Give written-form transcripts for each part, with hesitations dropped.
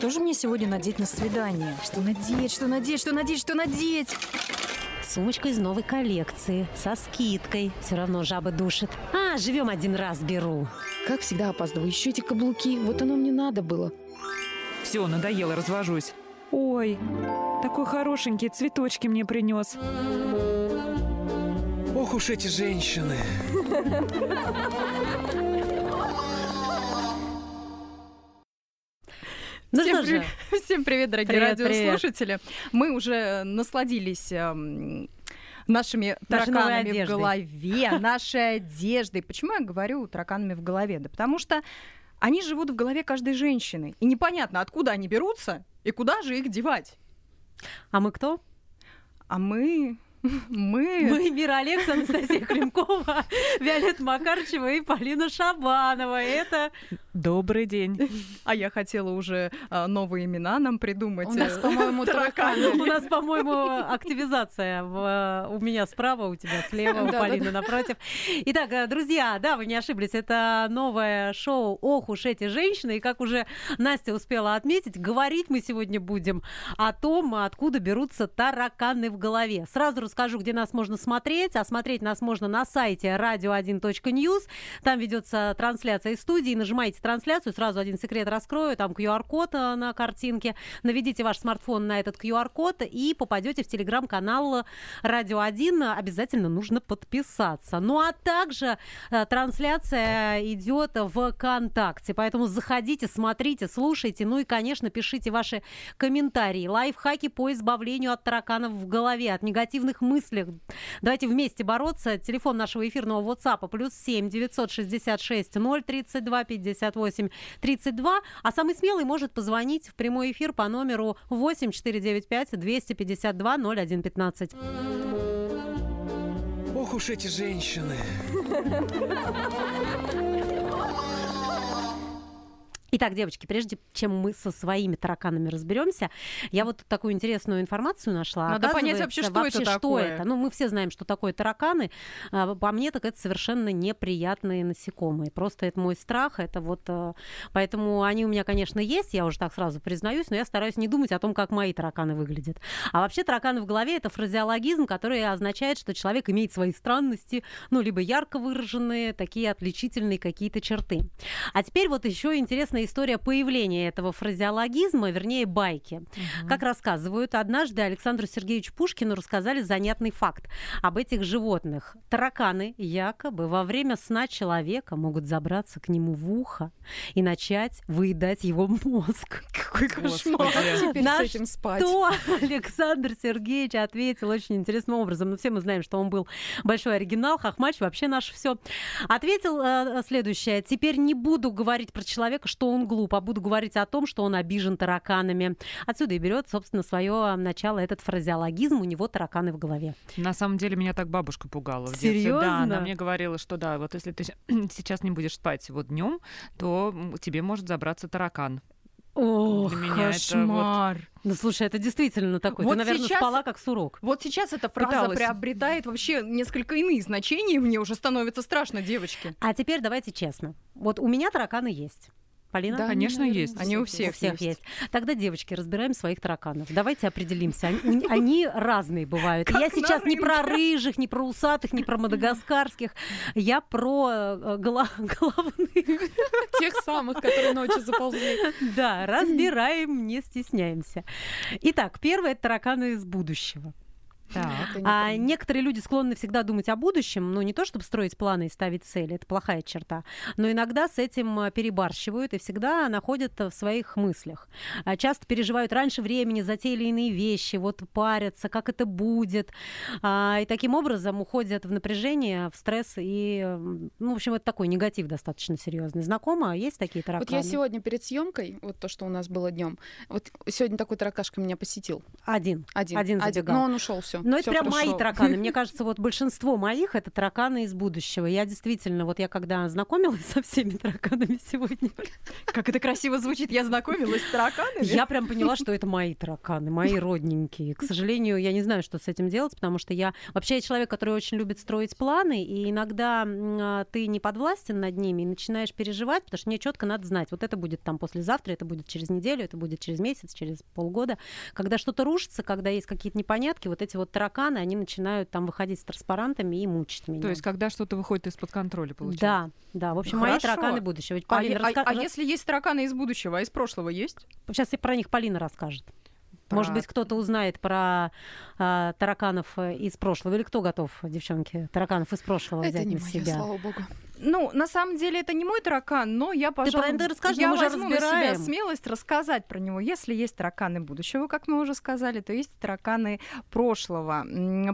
Что же мне сегодня надеть на свидание? Что надеть, что надеть, что надеть, что надеть? Сумочка из новой коллекции, со скидкой. Все равно жаба душит. А, живем один раз, беру. Как всегда опаздываю. Еще эти каблуки. Вот оно мне надо было. Все, надоело, развожусь. Ой, такой хорошенький, цветочки мне принес. Ох уж эти женщины. Всем привет, дорогие радиослушатели. Мы уже насладились нашими тараканами в голове, нашей одеждой. Почему я говорю тараканами в голове? Да потому что они живут в голове каждой женщины. И непонятно, откуда они берутся и куда же их девать. А мы кто? А мы... Мы Мира Александрова, Анастасия Климкова, Виолетта Макарчева и Полина Шабанова. Это... Добрый день. А я хотела уже новые имена нам придумать. У нас, по-моему, тараканы. У нас, по-моему, активизация. У меня справа, у тебя слева, у Полины напротив. Итак, друзья, да, вы не ошиблись. Это новое шоу «Ох уж эти женщины». И как уже Настя успела отметить, говорить мы сегодня будем о том, откуда берутся тараканы в голове. Сразу скажу, где нас можно смотреть. А смотреть нас можно на сайте radio1.news. Там ведется трансляция из студии. Нажимаете трансляцию. Сразу один секрет раскрою. Там QR-код на картинке. Наведите ваш смартфон на этот QR-код и попадете в телеграм-канал Радио 1. Обязательно нужно подписаться. Ну а также трансляция идет в ВКонтакте. Поэтому заходите, смотрите, слушайте. Ну и, конечно, пишите ваши комментарии. Лайфхаки по избавлению от тараканов в голове, от негативных мыслях. Давайте вместе бороться. Телефон нашего эфирного WhatsApp +7 966 032 58 32. А самый смелый может позвонить в прямой эфир по номеру 8 495 252 0115. Ох уж эти женщины. Итак, девочки, прежде чем мы со своими тараканами разберемся, я вот такую интересную информацию нашла. Надо понять вообще, что это такое. Ну, мы все знаем, что такое тараканы. По мне, так это совершенно неприятные насекомые. Просто это мой страх. Это вот... Поэтому они у меня, конечно, есть, я уже так сразу признаюсь, но я стараюсь не думать о том, как мои тараканы выглядят. А вообще тараканы в голове — это фразеологизм, который означает, что человек имеет свои странности, ну, либо ярко выраженные, такие отличительные какие-то черты. А теперь вот еще интересно история появления этого фразеологизма, вернее, байки. Как рассказывают, однажды Александру Сергеевичу Пушкину рассказали занятный факт об этих животных. Тараканы якобы во время сна человека могут забраться к нему в ухо и начать выедать его мозг. Какой кошмар! Теперь с этим спать. Что Александр Сергеевич ответил очень интересным образом. Ну, все мы знаем, что он был большой оригинал, хохмач, вообще наше все. Ответил следующее. Теперь не буду говорить про человека, что он глуп, а буду говорить о том, что он обижен тараканами. Отсюда и берет, собственно, свое начало этот фразеологизм. У него тараканы в голове. На самом деле, меня так бабушка пугала в детстве. Серьезно? Да, она мне говорила, что да, вот если ты сейчас не будешь спать вот днем, то тебе может забраться таракан. Ох, кошмар. Ну, слушай, это действительно такое. Вот ты, наверное, сейчас... спала как сурок. Вот сейчас эта фраза приобретает вообще несколько иные значения, и мне уже становится страшно, девочки. А теперь давайте честно. Вот у меня тараканы есть. Полина? Да, конечно, есть. Они у всех есть. Тогда, девочки, разбираем своих тараканов. Давайте определимся. Они разные бывают. Как я сейчас не про рыжих, не про усатых, не про мадагаскарских. Я про головных. Тех самых, которые ночью заползли. Да, разбираем, не стесняемся. Итак, первое — тараканы из будущего. А некоторые люди склонны всегда думать о будущем, но не то чтобы строить планы и ставить цели, это плохая черта, но иногда с этим перебарщивают и всегда находят в своих мыслях. Часто переживают раньше времени за те или иные вещи, вот парятся, как это будет, и таким образом уходят в напряжение, в стресс и, ну, в общем, это такой негатив достаточно серьезный. Знакомо? Есть такие тараканы? Вот я сегодня перед съемкой, вот то, что у нас было днем, вот сегодня такой таракашка меня посетил. Один забегал. Но он ушел, все. все. Но это прям мои тараканы. Мне кажется, вот большинство моих — это тараканы из будущего. Я действительно, вот я когда знакомилась со всеми тараканами сегодня... Как это красиво звучит, я знакомилась с тараканами. Я прям поняла, что это мои тараканы, мои родненькие. К сожалению, я не знаю, что с этим делать, потому что я... Вообще, я человек, который очень любит строить планы, и иногда ты не подвластен над ними и начинаешь переживать, потому что мне четко надо знать, вот это будет там послезавтра, это будет через неделю, это будет через месяц, через полгода. Когда что-то рушится, когда есть какие-то непонятки, вот эти вот тараканы, они начинают там выходить с транспарантами и мучить меня. То есть когда что-то выходит из-под контроля, получается? Да, да. В общем, хорошо. Мои тараканы будущего. Ведь Полина а если есть тараканы из будущего, а из прошлого есть? Сейчас и про них Полина расскажет. Так. Может быть, кто-то узнает про тараканов из прошлого. Или кто готов, девчонки, тараканов из прошлого это взять на себя? Это не моё, слава богу. Ну, на самом деле, это не мой таракан, но я, пожалуй, я возьму на себя смелость рассказать про него. Если есть тараканы будущего, как мы уже сказали, то есть тараканы прошлого.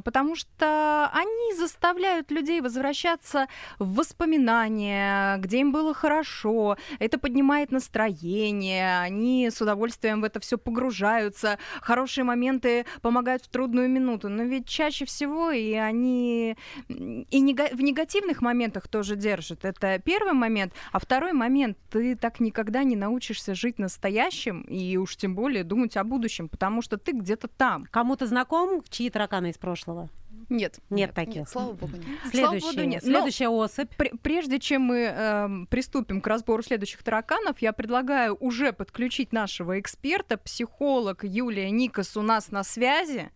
Потому что они заставляют людей возвращаться в воспоминания, где им было хорошо. Это поднимает настроение. Они с удовольствием в это все погружаются. Хорошие моменты помогают в трудную минуту. Но ведь чаще всего и они в негативных моментах тоже держатся. Это первый момент. А второй момент, ты так никогда не научишься жить настоящим и уж тем более думать о будущем, потому что ты где-то там. Кому-то знаком, чьи тараканы из прошлого? Нет. Нет таких. Нет, слава богу, нет. Следующая особь. Прежде чем мы приступим к разбору следующих тараканов, я предлагаю уже подключить нашего эксперта, психолог Юлия Никас у нас на связи.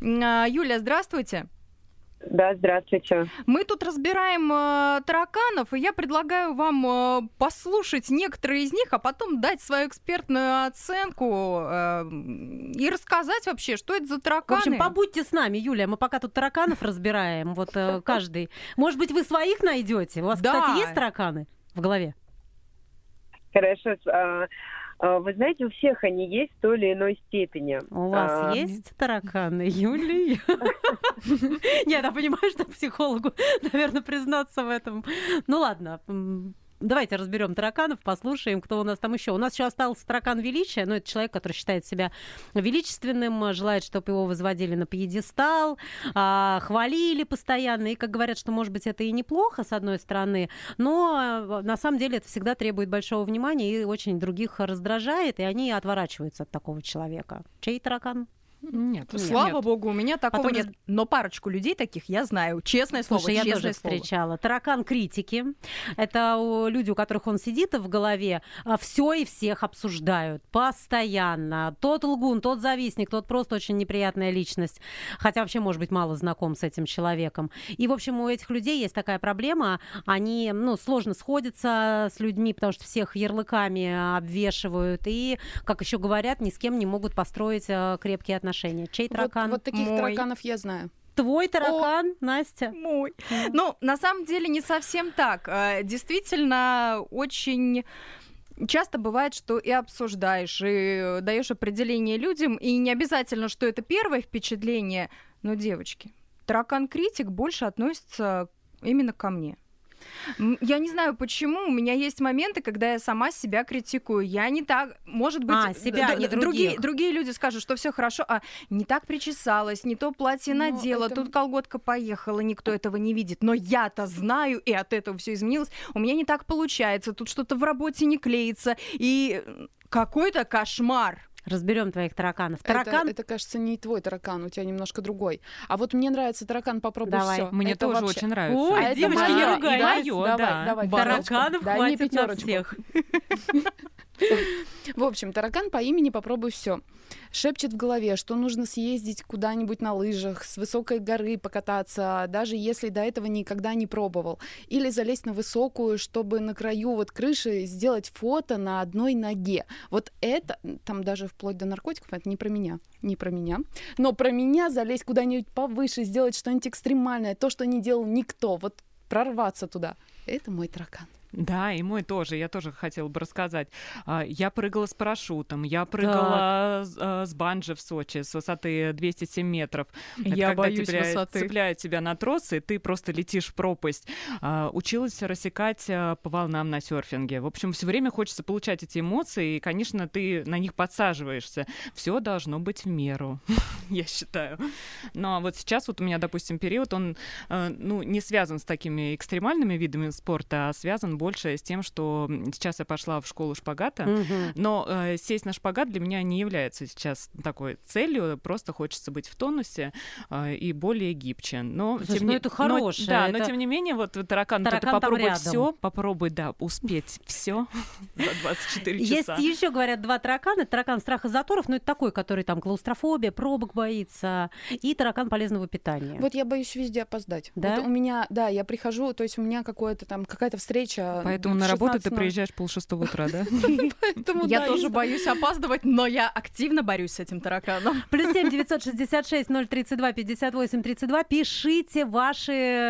Юлия, здравствуйте. Да, здравствуйте. Мы тут разбираем тараканов, и я предлагаю вам послушать некоторые из них, а потом дать свою экспертную оценку и рассказать вообще, что это за тараканы. В общем, побудьте с нами, Юлия, мы пока тут тараканов разбираем, вот каждый. Может быть, вы своих найдете? У вас, кстати, есть тараканы в голове? Хорошо. Вы знаете, у всех они есть в той или иной степени. У вас есть тараканы, Юлия? Нет, я понимаю, что психологу, наверное, признаться в этом. Ну ладно, давайте разберем тараканов, послушаем, кто у нас там еще. У нас еще остался таракан величия, но это человек, который считает себя величественным, желает, чтобы его возводили на пьедестал, хвалили постоянно. И, как говорят, что, может быть, это и неплохо, с одной стороны, но на самом деле это всегда требует большого внимания и очень других раздражает, и они отворачиваются от такого человека. Чей таракан? Нет, слава богу, у меня такого нет. Но парочку людей таких я знаю. Честное слово, честное слово. Я тоже встречала. Таракан критики. Это люди, у которых он сидит в голове, все и всех обсуждают постоянно. Тот лгун, тот завистник, тот просто очень неприятная личность. Хотя вообще, может быть, мало знаком с этим человеком. И, в общем, у этих людей есть такая проблема. Они, сложно сходятся с людьми, потому что всех ярлыками обвешивают. И, как еще говорят, ни с кем не могут построить крепкие отношения. Чей таракан? Вот таких тараканов я знаю. Твой таракан, Настя? Мой. Ну, на самом деле, не совсем так. Действительно, очень... Часто бывает, что и обсуждаешь, и даешь определение людям, и не обязательно, что это первое впечатление. Но, девочки, таракан-критик больше относится именно ко мне. Я не знаю, почему. У меня есть моменты, когда я сама себя критикую. Я не так... Может быть, себя, не другие люди скажут, что все хорошо, а не так причесалась, не то платье надела, тут колготка поехала, никто этого не видит. Но я-то знаю, и от этого все изменилось. У меня не так получается, тут что-то в работе не клеится. И какой-то кошмар. Разберем твоих тараканов. Таракан... Это, кажется, не твой таракан, у тебя немножко другой. А вот мне нравится таракан «Попробуй все». Мне это тоже очень нравится. Ой, девочки, не ругайтесь. Давай, тараканов хватит на всех. В общем, таракан по имени «Попробуй все». Шепчет в голове, что нужно съездить куда-нибудь на лыжах, с высокой горы покататься, даже если до этого никогда не пробовал. Или залезть на высокую, чтобы на краю вот крыши сделать фото на одной ноге. Вот это, там даже вплоть до наркотиков, это не про меня. Но про меня залезть куда-нибудь повыше, сделать что-нибудь экстремальное, то, что не делал никто, вот прорваться туда. Это мой таракан. Да, и мой тоже. Я тоже хотела бы рассказать. Я прыгала с парашютом, я прыгала с банджи в Сочи с высоты 207 метров. Я боюсь высоты. Когда цепляют тебя на тросы, и ты просто летишь в пропасть. Училась рассекать по волнам на серфинге. В общем, все время хочется получать эти эмоции, и, конечно, ты на них подсаживаешься. Все должно быть в меру, я считаю. Ну, а вот сейчас вот у меня, допустим, период, он не связан с такими экстремальными видами спорта, а связан больше с тем, что сейчас я пошла в школу шпагата, но сесть на шпагат для меня не является сейчас такой целью, просто хочется быть в тонусе и более гибче. Но слушай, это хорошее. Да, но тем не менее, вот таракан попробуй все, попробуй, да, успеть все за 24 часа. Есть еще, говорят, два таракана. Таракан страха заторов, но это такой, который там клаустрофобия, пробок боится, и таракан полезного питания. Вот я боюсь везде опоздать. Да? Вот у меня, да, я прихожу, то есть у меня какая-то встреча. Поэтому на работу ты приезжаешь 5:30 утра, да? Я тоже боюсь опаздывать, но я активно борюсь с этим тараканом. +7 966 032 58 32. Пишите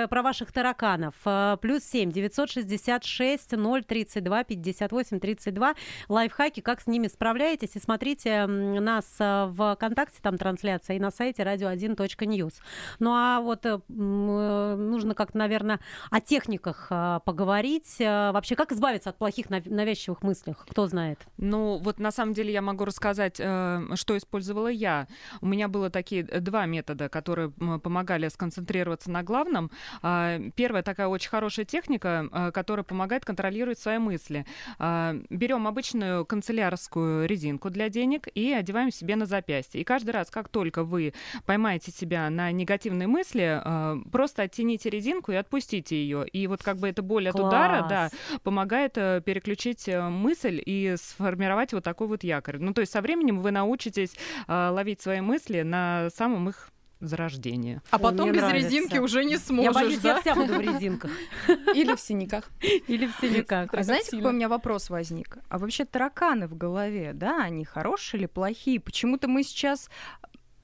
про ваших тараканов. +7 966 032 58 32. Лайфхаки, как с ними справляетесь. И смотрите нас в ВКонтакте, там трансляция, и на сайте radio1.news. Ну а вот нужно как-то, наверное, о техниках поговорить. Вообще, как избавиться от плохих навязчивых мыслей? Кто знает? Ну, вот на самом деле я могу рассказать, что использовала я. У меня было такие два метода, которые помогали сконцентрироваться на главном. Первая такая очень хорошая техника, которая помогает контролировать свои мысли. Берем обычную канцелярскую резинку для денег и одеваем себе на запястье. И каждый раз, как только вы поймаете себя на негативные мысли, просто оттяните резинку и отпустите ее. И вот как бы эта боль от удара, да, помогает переключить мысль и сформировать вот такой вот якорь. Ну, то есть со временем вы научитесь ловить свои мысли на самом их зарождение. А потом без резинки уже не сможешь, да? Я боюсь, я вся буду в резинках. Или в синяках. А знаете, какой у меня вопрос возник? А вообще тараканы в голове, да, они хорошие или плохие? Почему-то мы сейчас...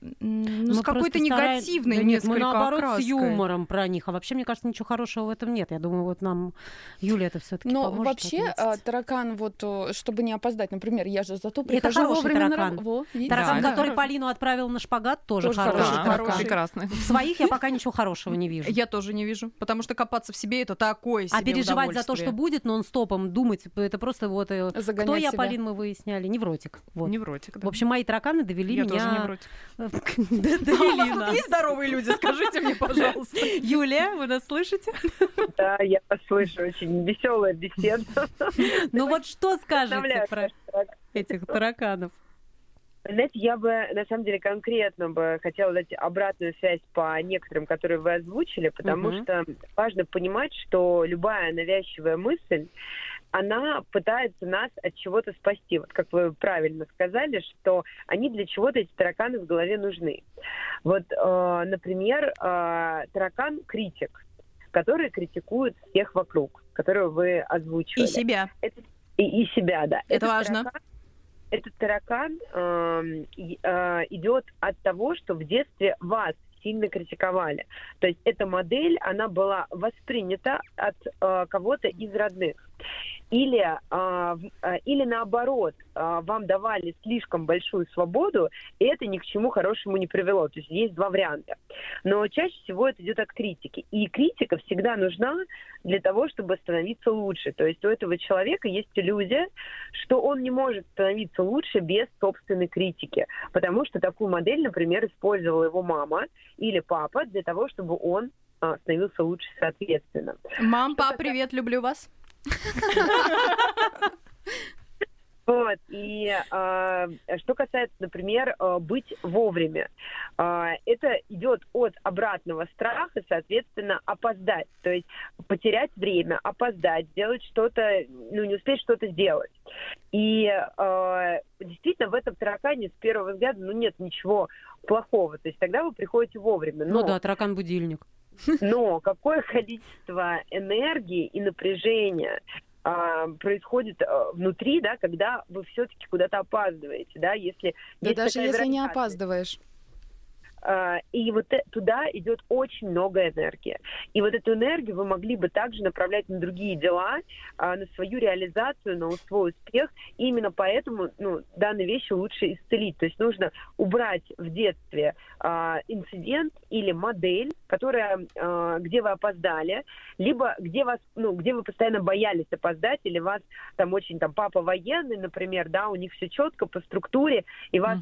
с какой-то негативной несколько окраской. Мы, наоборот, с юмором про них. А вообще, мне кажется, ничего хорошего в этом нет. Я думаю, вот нам Юля это все-таки поможет. Но вообще таракан, вот, чтобы не опоздать, например, я же зато прихожу вовремя на работу. Таракан, который Полину отправил на шпагат, тоже хороший. Прекрасный. В своих я пока ничего хорошего не вижу. Я тоже не вижу, потому что копаться в себе — это такое себе удовольствие. А переживать за то, что будет нон-стопом, думать, это просто вот... Кто я, Полин, мы выясняли? Невротик. Невротик, да. В общем, мои тараканы довели меня... Я тоже невротик. Есть здоровые люди, скажите мне, пожалуйста. Юля, вы нас слышите? Да, я вас слышу. Очень веселая беседа. Ну вот что скажете про этих тараканов? Знаете, я бы, на самом деле, конкретно бы хотела дать обратную связь по некоторым, которые вы озвучили, потому что важно понимать, что любая навязчивая мысль, она пытается нас от чего-то спасти. Вот как вы правильно сказали, что они для чего-то, эти тараканы в голове, нужны. Вот, например, таракан-критик, который критикует всех вокруг, которого вы озвучивали. И себя. И себя, да. Это важно. Этот таракан идет от того, что в детстве вас сильно критиковали. То есть эта модель, она была воспринята от кого-то из родных. Или наоборот, вам давали слишком большую свободу, и это ни к чему хорошему не привело. То есть есть два варианта. Но чаще всего это идет от критики. И критика всегда нужна для того, чтобы становиться лучше. То есть у этого человека есть иллюзия, что он не может становиться лучше без собственной критики. Потому что такую модель, например, использовала его мама или папа для того, чтобы он становился лучше соответственно. Мам, пап, привет, люблю вас. Вот. И что касается, например, быть вовремя, это идет от обратного страха, соответственно, опоздать, то есть потерять время, опоздать, сделать что-то, не успеть что-то сделать. И действительно в этом таракане с первого взгляда нет ничего плохого, то есть тогда вы приходите вовремя. Но... Ну да, таракан-будильник. Но какое количество энергии и напряжения происходит внутри, да, когда вы все-таки куда-то опаздываете, да, если даже если не опаздываешь. И вот туда идет очень много энергии. И вот эту энергию вы могли бы также направлять на другие дела, на свою реализацию, на свой успех. И именно поэтому данные вещи лучше исцелить. То есть нужно убрать в детстве инцидент или модель, которая, где вы опоздали, либо где вас, где вы постоянно боялись опоздать, или вас там очень папа военный, например, да, у них все четко по структуре, и вас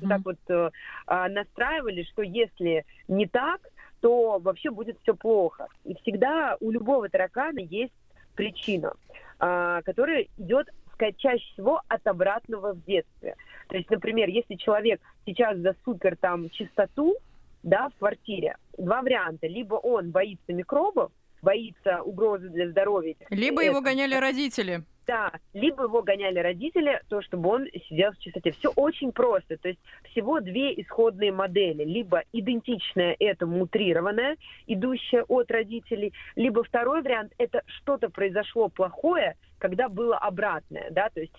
настраивали, что если не так, то вообще будет все плохо. И всегда у любого таракана есть причина, которая идет чаще всего от обратного в детстве. То есть, например, если человек сейчас за супер чистоту, да, в квартире, два варианта. Либо он боится микробов, боится угрозы для здоровья. Либо его гоняли родители. Да, либо его гоняли родители, то, чтобы он сидел в чистоте. Все очень просто. То есть всего две исходные модели. Либо идентичная, это мутрированная, идущая от родителей. Либо второй вариант, это что-то произошло плохое, когда было обратное, да, то есть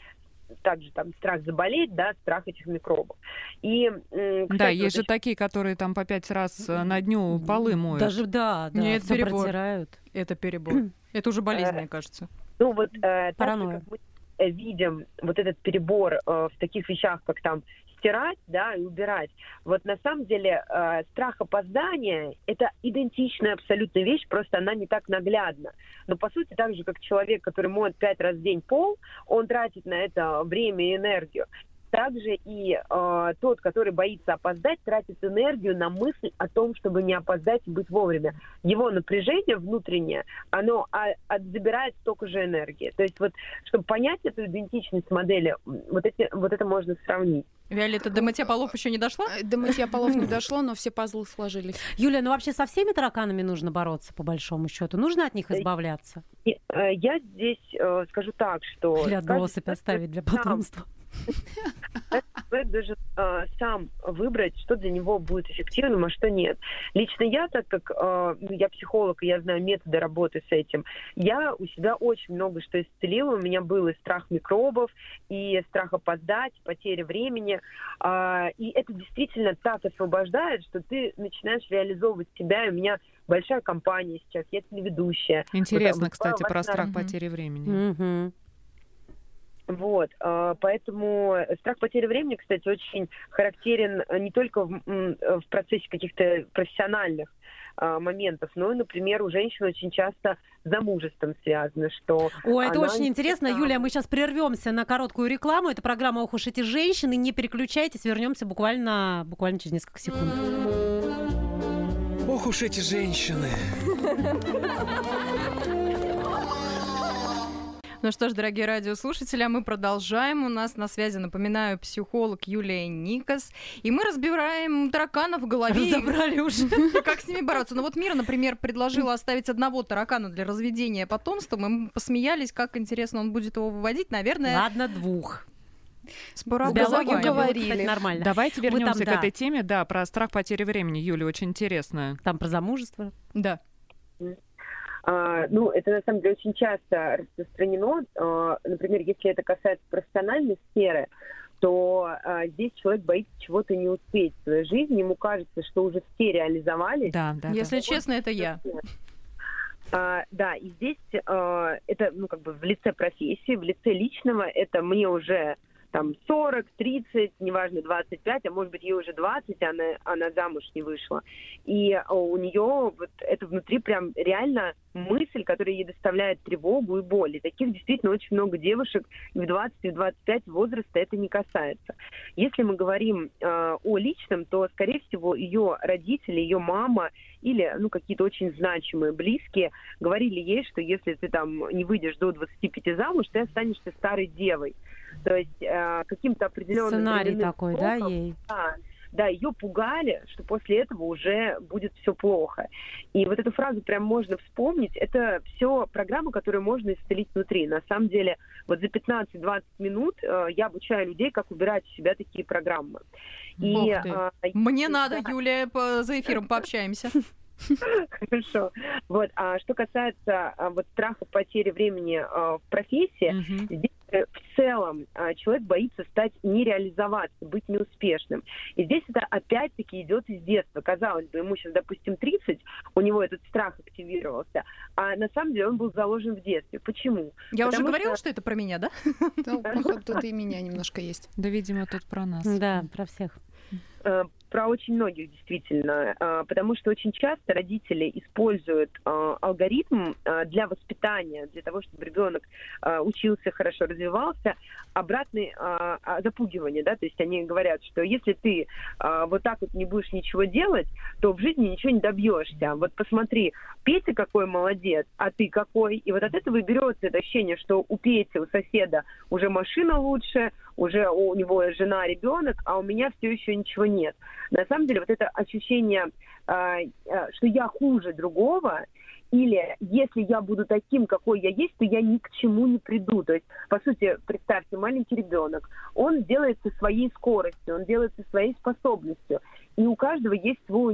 также страх заболеть, да, страх этих микробов. И, кстати, да, есть же такие, которые по 5 раз на дню полы моют. Даже, да, нет, протирают. Это перебор. Это уже болезнь, мне кажется. Паранойя. Так, как мы видим вот этот перебор в таких вещах, как стирать, да, и убирать. Вот на самом деле страх опоздания — это идентичная абсолютно вещь, просто она не так наглядна. Но по сути так же, как человек, который моет 5 раз в день пол, он тратит на это время и энергию. Также и тот, который боится опоздать, тратит энергию на мысль о том, чтобы не опоздать и быть вовремя. Его напряжение внутреннее, оно забирает столько же энергии. То есть чтобы понять эту идентичность модели, это можно сравнить. Виолетта, до мытья полов еще не дошла? До мытья полов не дошло, но все пазлы сложились. Юля, вообще со всеми тараканами нужно бороться, по большому счету. Нужно от них избавляться? Я здесь скажу так, что... Или одну особь оставить для потомства. Человек должен сам выбрать, что для него будет эффективным, а что нет. Лично я, так как я психолог, и я знаю методы работы с этим, я у себя очень много что исцелила. У меня был и страх микробов, и страх опоздать, потеря времени. И это действительно так освобождает, что ты начинаешь реализовывать себя. И у меня большая компания сейчас, я телеведущая. Интересно, кстати, про страх потери времени. Вот, поэтому страх потери времени, кстати, очень характерен не только в процессе каких-то профессиональных моментов, но, например, у женщин очень часто с замужеством связано, что... Ой, это очень интересно, Юлия, мы сейчас прервемся на короткую рекламу, это программа «Ох уж эти женщины», не переключайтесь, вернемся буквально через несколько секунд. Ох уж эти женщины... Ну что ж, дорогие радиослушатели, а мы продолжаем. У нас на связи, напоминаю, психолог Юлия Никас. И мы разбираем тараканов в голове. Разобрали уже. Как с ними бороться. Ну вот Мира, например, предложила оставить одного таракана для разведения потомства. Мы посмеялись, как интересно он будет его выводить. Наверное... Ладно, 2. С биологией говорили. Кстати, нормально. Давайте вернемся к этой теме. Да, про страх потери времени, Юля, очень интересно. Про замужество. Да. Это на самом деле очень часто распространено. Например, если это касается профессиональной сферы, то здесь человек боится чего-то не успеть в своей жизни. Ему кажется, что уже все реализовались. Да. Если честно, это я. Да, и здесь это в лице профессии, в лице личного. Это мне уже 40, 30, неважно, 25, а может быть, ей уже 20, она замуж не вышла. И у нее это внутри прям реально мысль, которая ей доставляет тревогу и боль. И таких действительно очень много девушек, и в 20, и в 25 возраста это не касается. Если мы говорим о личном, то, скорее всего, ее родители, ее мама или какие-то очень значимые близкие говорили ей, что если ты не выйдешь до 25 замуж, ты останешься старой девой. То есть каким-то определенным... Сценарий такой, да, ей? Да, ее пугали, что после этого уже будет все плохо. И эту фразу прям можно вспомнить. Это все программы, которые можно исцелить внутри. На самом деле, за 15-20 минут я обучаю людей, как убирать у себя такие программы. И, мне надо, Юлия, за эфиром пообщаемся. Хорошо. Что касается страха потери времени в профессии, здесь в целом человек боится стать нереализоваться, быть неуспешным. И здесь это опять-таки идет из детства. Казалось бы, ему сейчас, допустим, 30, у него этот страх активировался, а на самом деле он был заложен в детстве. Почему? Я уже говорила, что это про меня, да? Тут и меня немножко есть. Да, видимо, тут про нас. Да, про всех. Про очень многих, действительно. Потому что очень часто родители используют алгоритм для воспитания, для того, чтобы ребенок учился хорошо, развивался, обратное запугивание, да, то есть они говорят, что если ты вот так вот не будешь ничего делать, то в жизни ничего не добьешься. Вот посмотри, Петя какой молодец, а ты какой. И вот от этого и берется это ощущение, что у Пети, у соседа уже машина лучше, уже у него жена, ребенок, а у меня все еще ничего нет. На самом деле вот это ощущение, что я хуже другого, или если я буду таким, какой я есть, то я ни к чему не приду. То есть, по сути, представьте, маленький ребенок, он делается своей скоростью, он делается своей способностью. И у каждого есть своя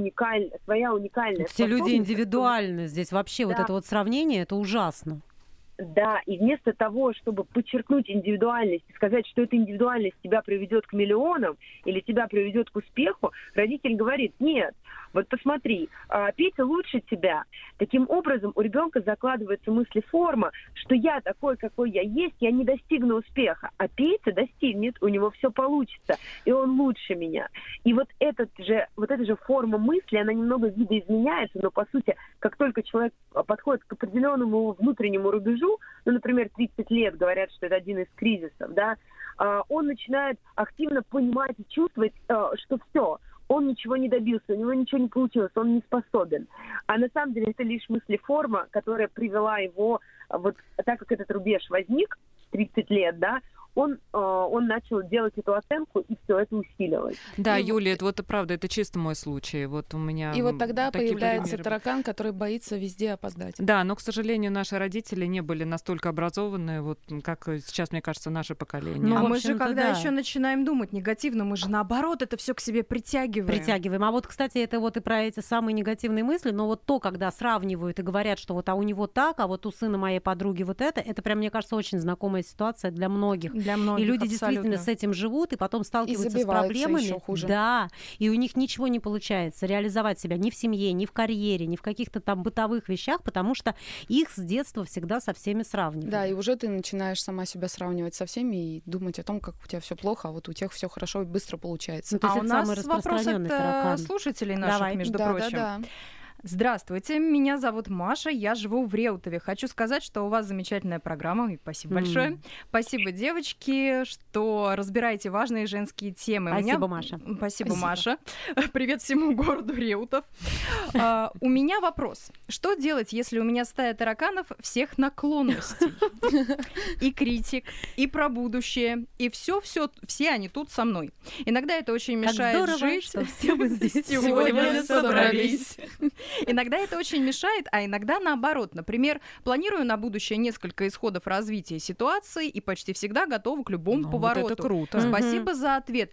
уникальная способность. Все люди индивидуальны. Здесь вообще да. Вот это вот сравнение, это ужасно. Да, и вместо того, чтобы подчеркнуть индивидуальность и сказать, что эта индивидуальность тебя приведет к миллионам или тебя приведет к успеху, родитель говорит: нет, вот посмотри, Петя лучше тебя. Таким образом у ребенка закладывается мыслеформа, что я такой, какой я есть, я не достигну успеха, а Петя достигнет, у него все получится, и он лучше меня. И вот эта же форма мысли, она немного видоизменяется, но по сути, как только человек подходит к определенному внутреннему рубежу, ну, например, 30 лет, говорят, что это один из кризисов, да, он начинает активно понимать и чувствовать, что все, он ничего не добился, у него ничего не получилось, он не способен. А на самом деле это лишь мыслеформа, которая привела его, вот так как этот рубеж возник, 30 лет, да, он начал делать эту оценку, и все это усиливалось. Да, и Юлия, это вот правда, это чисто мой случай. Вот у меня. И вот тогда появляется таракан, который боится везде опоздать. Да, но, к сожалению, наши родители не были настолько образованы, вот как сейчас, мне кажется, наше поколение. Ну, а мы же когда еще начинаем думать негативно, мы же наоборот это все к себе притягиваем. А вот, кстати, это вот и про эти самые негативные мысли, но вот то, когда сравнивают и говорят, что вот а у него так, а вот у сына моей подруги вот это прям, мне кажется, очень знакомая ситуация для многих. И люди абсолютно. Действительно с этим живут, и потом сталкиваются с проблемами. Еще хуже. Да, и у них ничего не получается реализовать себя ни в семье, ни в карьере, ни в каких-то там бытовых вещах, потому что их с детства всегда со всеми сравнивают. Да, и уже ты начинаешь сама себя сравнивать со всеми и думать о том, как у тебя все плохо, а вот у тех все хорошо и быстро получается. Ну, то есть у нас вопрос от слушателей наших, между прочим. Да. Здравствуйте, меня зовут Маша, я живу в Реутове. Хочу сказать, что у вас замечательная программа, и спасибо большое. Спасибо, девочки, что разбираете важные женские темы. Спасибо, Маша. Спасибо, Маша. Привет всему городу Реутов. У меня вопрос. Что делать, если у меня стая тараканов всех наклонностей? И критик, и про будущее, и все они тут со мной. Иногда это очень мешает жить. Как здорово, что все мы здесь сегодня собрались. Иногда это очень мешает, а иногда наоборот. Например, планирую на будущее несколько исходов развития ситуации и почти всегда готова к любому повороту. Вот это круто. Спасибо за ответ.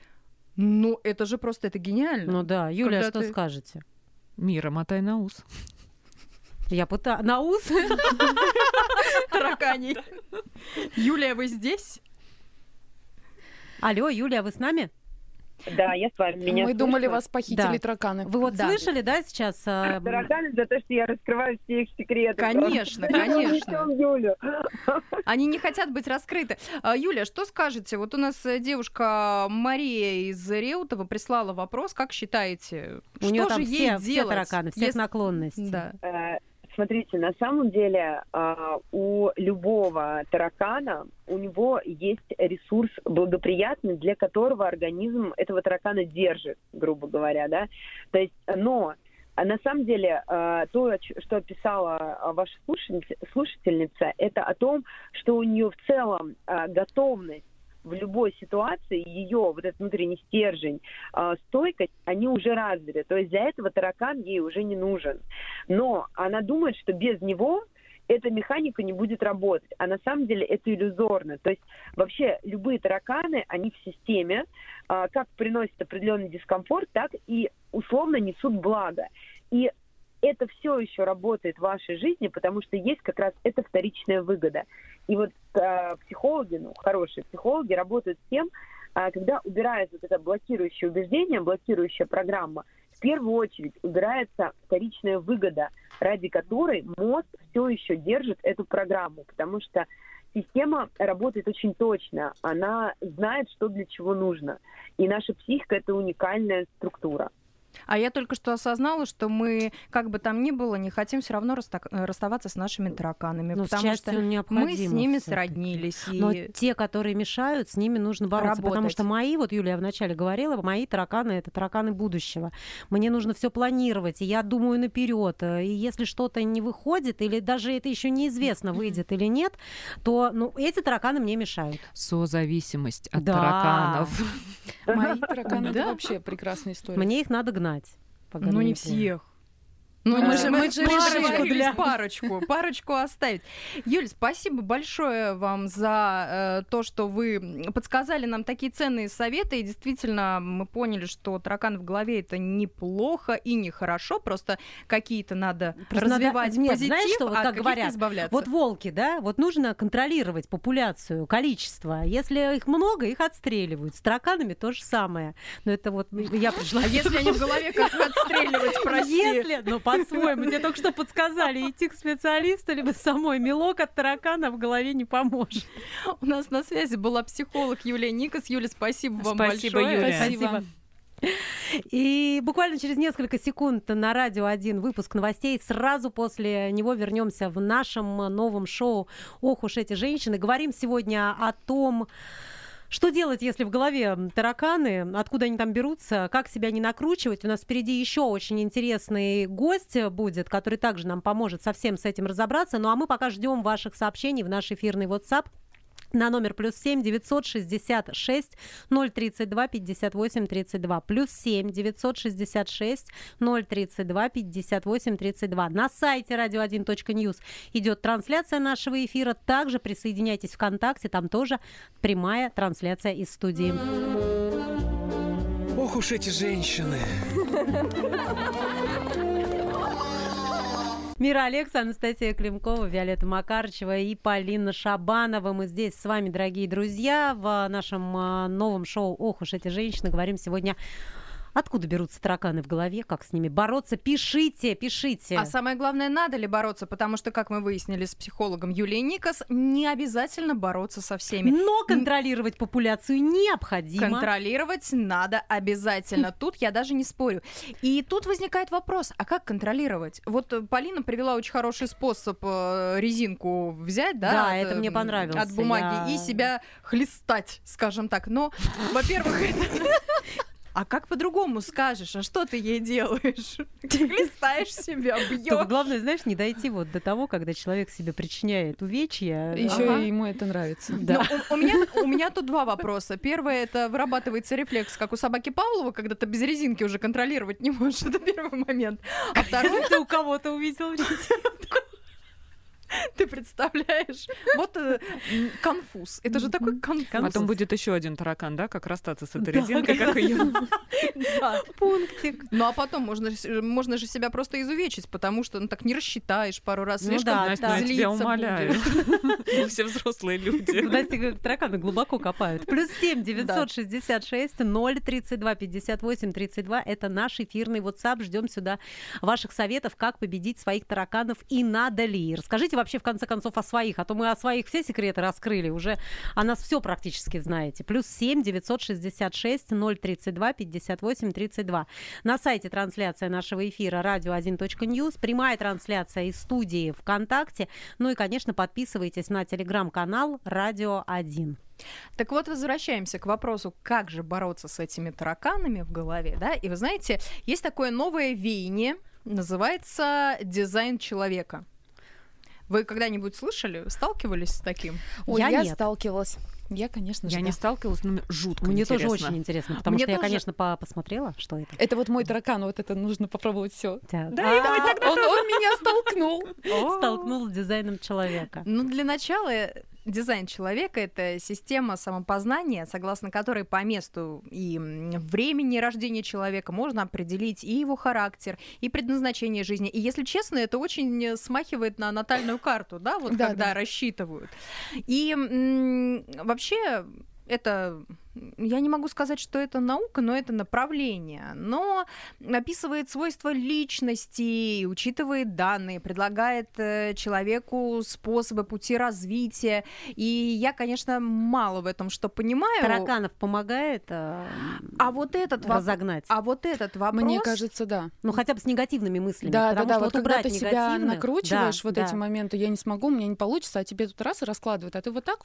Ну, это же просто, это гениально. Ну да, Юля, когда что скажете? Мира, мотай на ус. Я пытаюсь... На ус? Тараканий. Юлия, вы здесь? Алло, Юлия, вы с нами? Да, я с вами. Мы думали, вас похитили тараканы. Вы вот слышали, да, сейчас? Тараканы за то, что я раскрываю все их секреты. Конечно. Они не хотят быть раскрыты. Юля, что скажете? Вот у нас девушка Мария из Реутова прислала вопрос. Как считаете, что же ей делать? У нее там все тараканы, всех наклонностей. Смотрите, на самом деле у любого таракана, у него есть ресурс благоприятный, для которого организм этого таракана держит, грубо говоря, да. То есть, но на самом деле то, что описала ваша слушательница, это о том, что у нее в целом готовность в любой ситуации, ее вот этот внутренний стержень, стойкость, они уже развиты. То есть для этого таракан ей уже не нужен. Но она думает, что без него эта механика не будет работать. А на самом деле это иллюзорно. То есть вообще любые тараканы, они в системе, как приносят определенный дискомфорт, так и условно несут благо. И это все еще работает в вашей жизни, потому что есть как раз эта вторичная выгода. И вот психологи, хорошие психологи работают с тем, когда убирается вот это блокирующее убеждение, блокирующая программа, в первую очередь убирается вторичная выгода, ради которой мозг все еще держит эту программу, потому что система работает очень точно, она знает, что для чего нужно. И наша психика — это уникальная структура. А я только что осознала, что мы, как бы там ни было, не хотим все равно расставаться с нашими тараканами, но потому что мы с ними сроднились. Но и... те, которые мешают, с ними нужно бороться, потому что мои, вот Юлия вначале говорила, мои тараканы — это тараканы будущего. Мне нужно все планировать, и я думаю наперед. И если что-то не выходит, или даже это еще неизвестно, выйдет или нет, то эти тараканы мне мешают. Созависимость от тараканов. Мои тараканы — это вообще прекрасная история. Мне их надо гнать. Ну не всех. Ну, мы же решили парочку оставить. Юль, спасибо большое вам за то, что вы подсказали нам такие ценные советы. И действительно, мы поняли, что таракан в голове — это неплохо и нехорошо. Просто какие-то надо развивать позитив, знаешь, что, вот, а каких-то избавляться. Вот волки, да, вот нужно контролировать популяцию, количество. Если их много, их отстреливают. С тараканами то же самое. Но это вот я пришла... А если они в голове, как отстреливать, прости? Ну, по-своему. Мне только что подсказали, идти к специалисту, либо самой мелок от таракана в голове не поможет. У нас на связи была психолог Юлия Никас. Юля, спасибо вам большое. Юля. Спасибо. И буквально через несколько секунд на Радио 1 выпуск новостей. Сразу после него вернемся в нашем новом шоу «Ох уж эти женщины». Говорим сегодня о том... Что делать, если в голове тараканы? Откуда они там берутся? Как себя не накручивать? У нас впереди еще очень интересный гость будет, который также нам поможет совсем с этим разобраться. Ну а мы пока ждем ваших сообщений в наш эфирный WhatsApp на номер +7 966 032 58 32 +7 966 032 58 32. На сайте radio1.news идет трансляция нашего эфира. Также присоединяйтесь ВКонтакте, там тоже прямая трансляция из студии. Ох уж эти женщины. Мира Александрова, Анастасия Климкова, Виолетта Макарчева и Полина Шабанова. Мы здесь с вами, дорогие друзья, в нашем новом шоу «Ох уж эти женщины». Говорим сегодня, откуда берутся тараканы в голове, как с ними бороться. Пишите, пишите. А самое главное, надо ли бороться, потому что, как мы выяснили с психологом Юлией Никас, не обязательно бороться со всеми. Но контролировать популяцию необходимо. Контролировать надо обязательно. Тут я даже не спорю. И тут возникает вопрос, а как контролировать? Вот Полина привела очень хороший способ: резинку взять, да? Да, это мне понравилось. От бумаги и себя хлестать, скажем так. Но, во-первых, это... А как по-другому скажешь? А что ты ей делаешь? Хлестаешь себя, бьёшь. Главное, знаешь, не дойти вот до того, когда человек себе причиняет увечья. Еще и ему это нравится. Да. У меня тут два вопроса. Первый — это вырабатывается рефлекс, как у собаки Павлова, когда ты без резинки уже контролировать не можешь. Это первый момент. А второй — ты у кого-то увидел резинку. Ты представляешь? Вот конфуз. Это же такой конфуз. Потом будет еще один таракан, да? Как расстаться с этой резинкой, как ее. Пунктик. Ну а потом можно же себя просто изувечить, потому что так не рассчитаешь пару раз. Слишком злиться умоляю. Все взрослые люди. Настя, тараканы глубоко копают. +7 966 032 58 32. Это наш эфирный WhatsApp. Ждем сюда ваших советов, как победить своих тараканов и надо ли. Расскажите вообще, в конце концов, о своих, а то мы о своих все секреты раскрыли, уже о нас все практически знаете. +7 966 032 58 32. На сайте трансляция нашего эфира radio1.news, прямая трансляция из студии ВКонтакте, ну и, конечно, подписывайтесь на телеграм-канал «Радио 1». Так вот, возвращаемся к вопросу, как же бороться с этими тараканами в голове, да? И вы знаете, есть такое новое веяние, называется «Дизайн человека». Вы когда-нибудь слышали, сталкивались с таким? Ой, я сталкивалась. Я, конечно же, не сталкивалась, но жутко мне интересно. Мне тоже очень интересно, потому мне что тоже... я, конечно, посмотрела, что это. Это вот мой таракан, вот это нужно попробовать все. Да, он меня столкнул. Столкнул с дизайном человека. Ну, для начала Дизайн человека — это система самопознания, согласно которой по месту и времени рождения человека можно определить и его характер, и предназначение жизни. И, если честно, это очень смахивает на натальную карту, да, вот да, когда да. рассчитывают. И вообще это... Я не могу сказать, что это наука, но это направление. Но описывает свойства личности, учитывает данные, предлагает человеку способы, пути развития. И я, конечно, мало в этом что понимаю. Тараканов помогает разогнать. А вот этот вопрос... Мне кажется, да. Ну, хотя бы с негативными мыслями. Да, вот когда ты себя накручиваешь, да, вот да. эти моменты, я не смогу, у меня не получится, а тебе тут раз и раскладывают, а ты вот так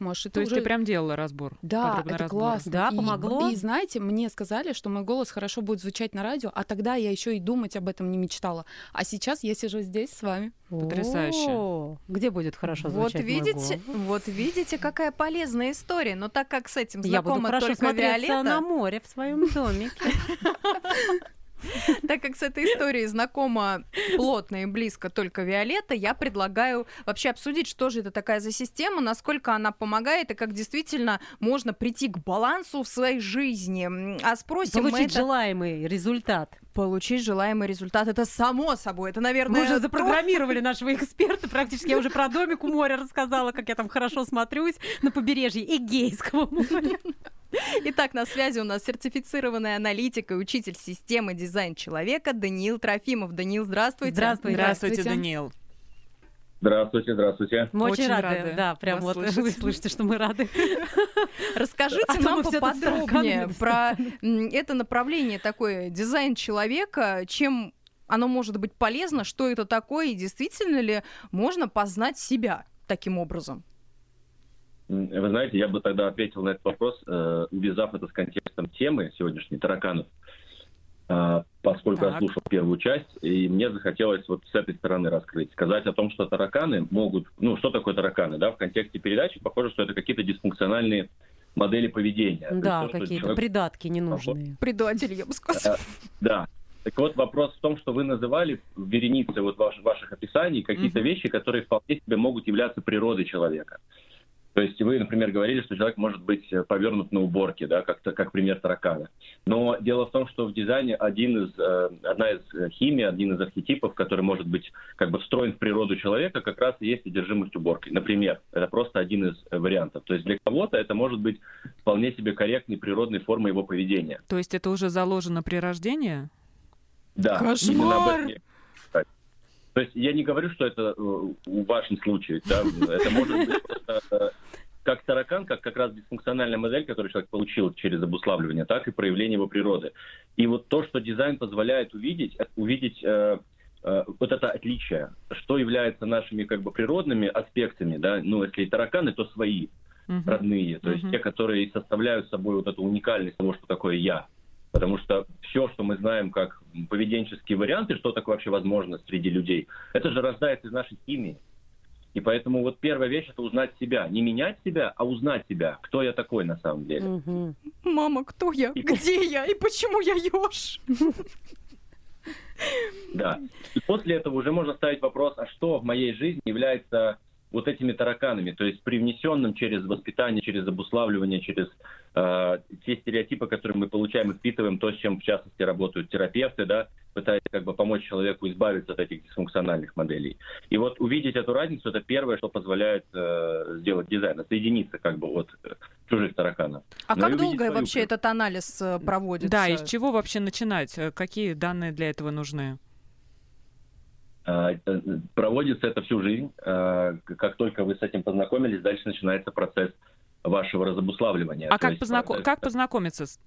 можешь. И то есть уже... ты прям делала разбор? Да, это классно. Да, помогло. И знаете, мне сказали, что мой голос хорошо будет звучать на радио, а тогда я еще и думать об этом не мечтала. А сейчас я сижу здесь с вами. Потрясающе. О-о-о. Где будет хорошо звучать Вот видите, какая полезная история. Но так как с этим знакома только Виолетта... Я буду хорошо смотреться на море в своем домике. Так как с этой историей знакома плотно и близко только Виолетта, я предлагаю вообще обсудить, что же это такая за система, насколько она помогает и как действительно можно прийти к балансу в своей жизни. А спросим мы это... Получить желаемый результат. Это само собой. Это, наверное... Мы уже запрограммировали нашего эксперта. Практически я уже про домик у моря рассказала, как я там хорошо смотрюсь на побережье Эгейского моря. Итак, на связи у нас сертифицированный аналитик и учитель системы дизайн человека Даниил Трофимов. Даниил, здравствуйте. Здравствуйте, Даниил. Здравствуйте. Мы очень рады. Да, прям вот вы слышите, что мы рады. Расскажите нам поподробнее про это направление, такое дизайн человека, чем оно может быть полезно, что это такое и действительно ли можно познать себя таким образом? Вы знаете, я бы тогда ответил на этот вопрос, увязав это с контекстом темы сегодняшней «Тараканов», поскольку так. Я слушал первую часть, и мне захотелось вот с этой стороны раскрыть. Сказать о том, что тараканы могут... Ну, что такое тараканы, да? В контексте передачи похоже, что это какие-то дисфункциональные модели поведения. Да, то, какие-то человек... придатки ненужные. Предатели, я бы сказала. Да. Так вот, вопрос в том, что вы называли в веренице вот ваших описаний какие-то вещи, которые вполне себе могут являться природой человека. То есть вы, например, говорили, что человек может быть повернут на уборке, да, как пример таракана. Но дело в том, что в дизайне одна из химий, один из архетипов, который может быть как бы встроен в природу человека, как раз и есть одержимость уборкой. Например, это просто один из вариантов. То есть для кого-то это может быть вполне себе корректной природной формой его поведения. То есть это уже заложено при рождении? Да. Кошмар! То есть я не говорю, что это в вашем случае, да? Это может быть просто как таракан, как раз дисфункциональная модель, которую человек получил через обуславливание, так и проявление его природы. И вот то, что дизайн позволяет увидеть вот это отличие, что является нашими как бы природными аспектами, да, ну если и тараканы, то свои, родные, то есть те, которые составляют собой вот эту уникальность того, что такое я. Потому что все, что мы знаем как поведенческие варианты, что такое вообще возможно среди людей, это же рождается из нашей химии. И поэтому вот первая вещь — это узнать себя. Не менять себя, а узнать себя. Кто я такой на самом деле. Угу. Мама, кто я? Где я? И почему я ёж? Да. И после этого уже можно ставить вопрос, а что в моей жизни является... вот этими тараканами, то есть привнесенным через воспитание, через обуславливание, через те стереотипы, которые мы получаем и впитываем, то, с чем в частности работают терапевты, да, пытаясь как бы помочь человеку избавиться от этих дисфункциональных моделей. И вот увидеть эту разницу — это первое, что позволяет сделать дизайн, отсоединиться как бы от чужих тараканов. А как долго вообще этот анализ проводится? Да, из чего вообще начинать? Какие данные для этого нужны? Проводится это всю жизнь. Как только вы с этим познакомились, дальше начинается процесс вашего разобуславливания. А как познакомиться с...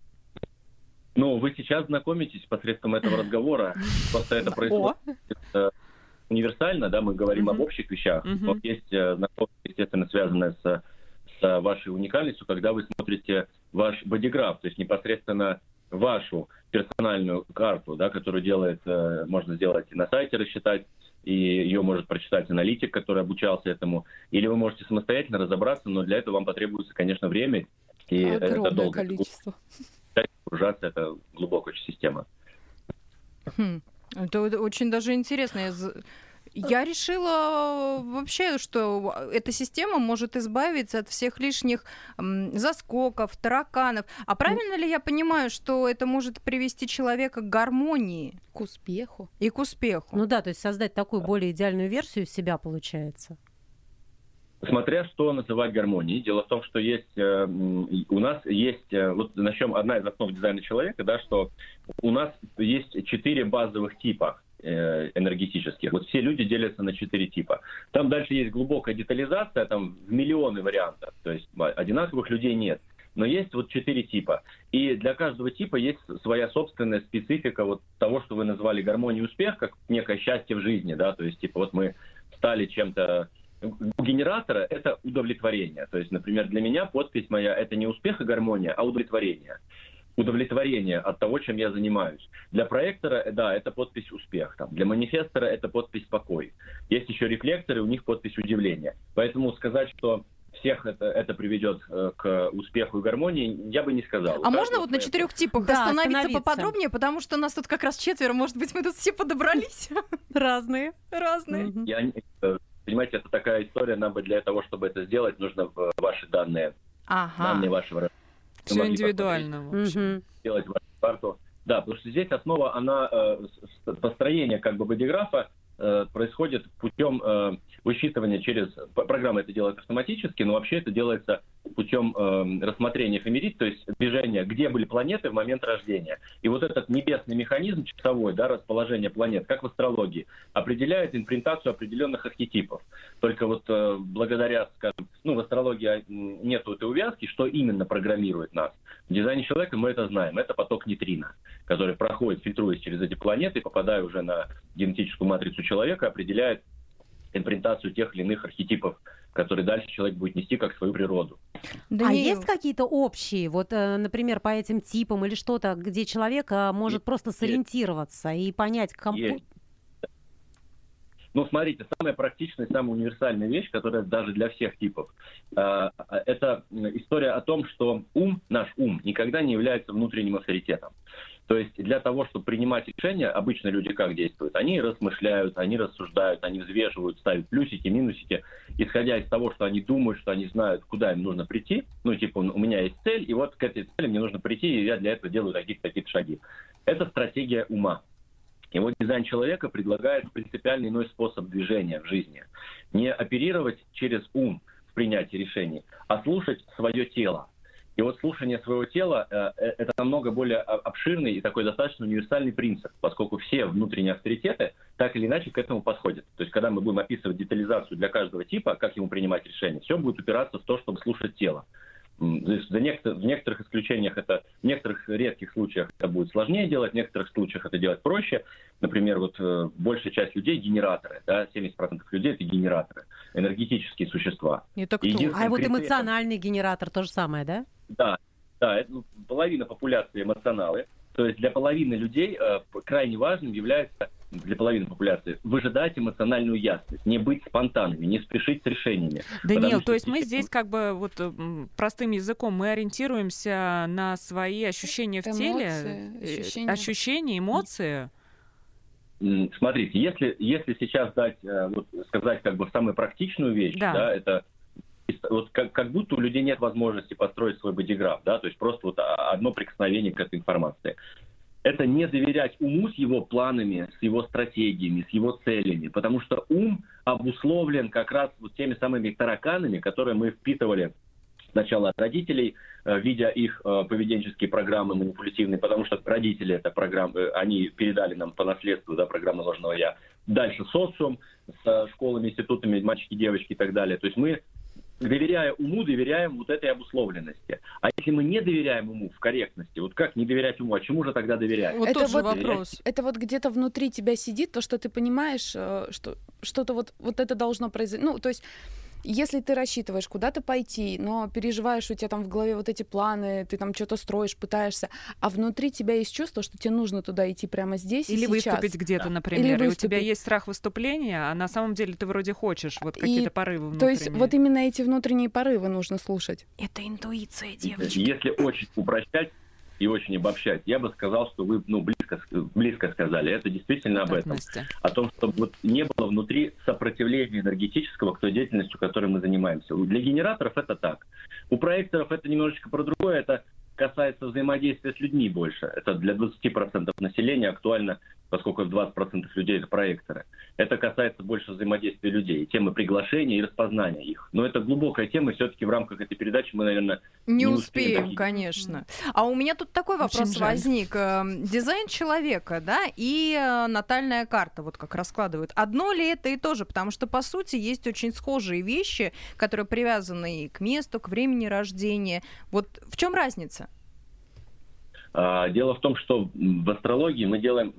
Ну, вы сейчас знакомитесь посредством этого разговора. Просто это происходит универсально, да, мы говорим об общих вещах. Вот есть знакомство, естественно, связанное с вашей уникальностью, когда вы смотрите ваш бодиграф, то есть непосредственно вашу персональную карту, да, которую можно сделать и на сайте рассчитать, и ее может прочитать аналитик, который обучался этому, или вы можете самостоятельно разобраться, но для этого вам потребуется, конечно, время, и это долго. Количество. Погружаться — это глубокая система. Это очень даже интересно. Я решила вообще, что эта система может избавиться от всех лишних заскоков, тараканов. А правильно ли я понимаю, что это может привести человека к гармонии? К успеху. И к успеху. Ну да, то есть создать такую более идеальную версию себя получается. Смотря что называть гармонией. Дело в том, что есть у нас есть, вот начнем, одна из основ дизайна человека, да, что у нас есть 4 базовых типа энергетических. Вот все люди делятся на 4 типа. Там дальше есть глубокая детализация, там миллионы вариантов. То есть одинаковых людей нет. Но есть вот 4 типа. И для каждого типа есть своя собственная специфика вот того, что вы назвали гармонией, успех, как некое счастье в жизни, да, то есть типа вот мы стали чем-то. У генератора это удовлетворение. То есть, например, для меня подпись моя это не успех и гармония, а удовлетворение. Удовлетворение от того, чем я занимаюсь. Для проектора, да, это подпись успех. Там. Для манифестора это подпись покой. Есть еще рефлекторы, у них подпись удивление. Поэтому сказать, что всех это приведет к успеху и гармонии, я бы не сказал. А можно вот на 4 типах остановиться поподробнее? Потому что нас тут как раз 4, может быть, мы тут все подобрались. Разные. Понимаете, это такая история, нам бы для того, чтобы это сделать, нужно ваши данные, данные вашего... Все индивидуально, в общем. Сделать вашу карту. Да, потому что здесь основа, она, построение как бы бодиграфа происходит путем высчитывания через... Программа это делает автоматически, но вообще это делается путем рассмотрения эфемерид, то есть движения, где были планеты в момент рождения. И вот этот небесный механизм часовой, да, расположение планет, как в астрологии, определяет импринтацию определенных архетипов. Только вот благодаря, скажем, в астрологии нету этой увязки, что именно программирует нас. В дизайне человека мы это знаем. Это поток нейтрино, который проходит, фильтруясь через эти планеты, попадая уже на генетическую матрицу человека, определяет импринтацию тех или иных архетипов, который дальше человек будет нести как свою природу. Да, есть какие-то общие, вот, например, по этим типам или что-то, где человек может просто сориентироваться и понять, к кому... Ну, смотрите, самая практичная, самая универсальная вещь, которая даже для всех типов, это история о том, что ум, наш ум, никогда не является внутренним авторитетом. То есть для того, чтобы принимать решения, обычно люди как действуют? Они размышляют, они рассуждают, они взвешивают, ставят плюсики, минусики, исходя из того, что они думают, что они знают, куда им нужно прийти. Ну, типа, у меня есть цель, и вот к этой цели мне нужно прийти, и я для этого делаю такие-то шаги. Это стратегия ума. И вот дизайн человека предлагает принципиально иной способ движения в жизни. Не оперировать через ум в принятии решений, а слушать свое тело. И вот слушание своего тела – это намного более обширный и такой достаточно универсальный принцип, поскольку все внутренние авторитеты так или иначе к этому подходят. То есть, когда мы будем описывать детализацию для каждого типа, как ему принимать решение, все будет упираться в то, чтобы слушать тело. В некоторых исключениях это, в некоторых редких случаях это будет сложнее делать, в некоторых случаях это делать проще. Например, вот большая часть людей генераторы, да, 70% людей это генераторы, энергетические существа. Это кто? А вот эмоциональный генератор то же самое, да? Да, половина популяции эмоционалы. То есть для половины людей крайне важным является, для половины популяции, выжидать эмоциональную ясность, не быть спонтанными, не спешить с решениями. Даниил, то есть мы здесь как бы вот простым языком мы ориентируемся на свои ощущения в теле, ощущения, эмоции. Смотрите, если сейчас сказать как бы самую практичную вещь, да, это... Вот как будто у людей нет возможности построить свой бодиграф, да, то есть просто вот одно прикосновение к этой информации. Это не доверять уму с его планами, с его стратегиями, с его целями, потому что ум обусловлен как раз вот теми самыми тараканами, которые мы впитывали сначала от родителей, видя их поведенческие программы манипулятивные, потому что родители это программы, они передали нам по наследству, да, программу ложного «я». Дальше социум с школами, институтами, мальчики, девочки и так далее. То есть мы, доверяя уму, доверяем вот этой обусловленности. А если мы не доверяем уму в корректности, вот как не доверять уму, а чему же тогда доверять? Вот это тоже вопрос. Это вот где-то внутри тебя сидит то, что ты понимаешь, что что-то вот это должно произойти. Ну, то есть... Если ты рассчитываешь куда-то пойти, но переживаешь, у тебя там в голове вот эти планы, ты там что-то строишь, пытаешься, а внутри тебя есть чувство, что тебе нужно туда идти прямо здесь или и сейчас. Или выступить где-то, например, и у тебя есть страх выступления, а на самом деле ты вроде хочешь, вот какие-то порывы внутренние. То есть вот именно эти внутренние порывы нужно слушать. Это интуиция, девочки. Если очень упрощать, и очень обобщать. Я бы сказал, что вы близко сказали. Это действительно об этом. Настя. О том, чтобы вот не было внутри сопротивления энергетического к той деятельности, которой мы занимаемся. Для генераторов это так. У проекторов это немножечко про другое. Это касается взаимодействия с людьми больше. Это для 20% населения актуально, поскольку 20% людей это проекторы. Это касается больше взаимодействия людей, темы приглашения и распознания их. Но это глубокая тема, все-таки в рамках этой передачи мы, наверное, не успеем, конечно. А у меня тут такой вопрос возник. Дизайн человека, да, и натальная карта, вот как раскладывают. Одно ли это и то же? Потому что, по сути, есть очень схожие вещи, которые привязаны и к месту, к времени рождения. Вот в чем разница? Дело в том, что в астрологии мы делаем,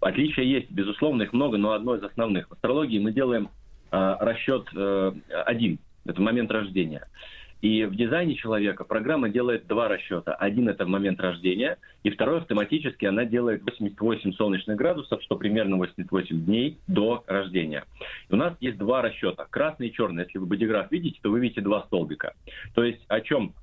отличия есть, безусловно, их много, но одно из основных. В астрологии мы делаем расчет один, это момент рождения. И в дизайне человека программа делает два расчета. Один – это момент рождения, и второй автоматически она делает 88 солнечных градусов, что примерно 88 дней до рождения. И у нас есть два расчета – красный и черный. Если вы бодиграф видите, то вы видите два столбика. То есть в чем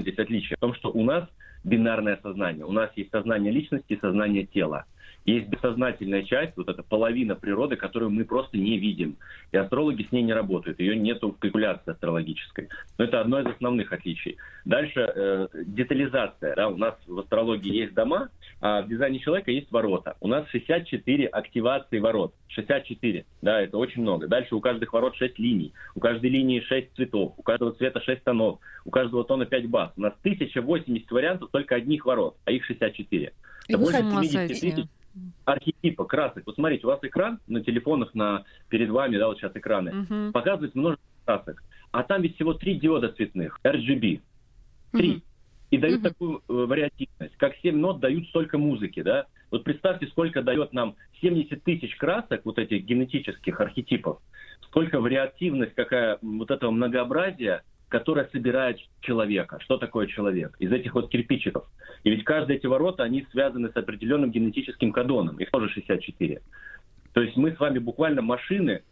здесь отличие? В том, что у нас бинарное сознание. У нас есть сознание личности, сознание тела. Есть бессознательная часть, вот эта половина природы, которую мы просто не видим. И астрологи с ней не работают, ее нету в калькуляции астрологической. Но это одно из основных отличий. Дальше детализация. Да? У нас в астрологии есть дома, а в дизайне человека есть ворота. У нас 64 активации ворот. 64, да, это очень много. Дальше у каждых ворот 6 линий, у каждой линии 6 цветов, у каждого цвета 6 тонов, у каждого тона 5 баз. У нас 1080 вариантов только одних ворот, а их 64. Это больше 70 тысяч архетипа, красок. Вот смотрите, у вас экран на телефонах, перед вами, да, вот сейчас экраны, показывает множество красок. А там ведь всего 3 диода цветных, RGB. 3. И дают такую вариативность. Как 7 нот дают столько музыки, да? Вот представьте, сколько дает нам 70 тысяч красок, вот этих генетических архетипов, сколько вариативность, какая вот этого многообразия, которая собирает человека. Что такое человек? Из этих вот кирпичиков. И ведь каждые эти ворота, они связаны с определенным генетическим кодоном. Их тоже 64. То есть мы с вами буквально машины,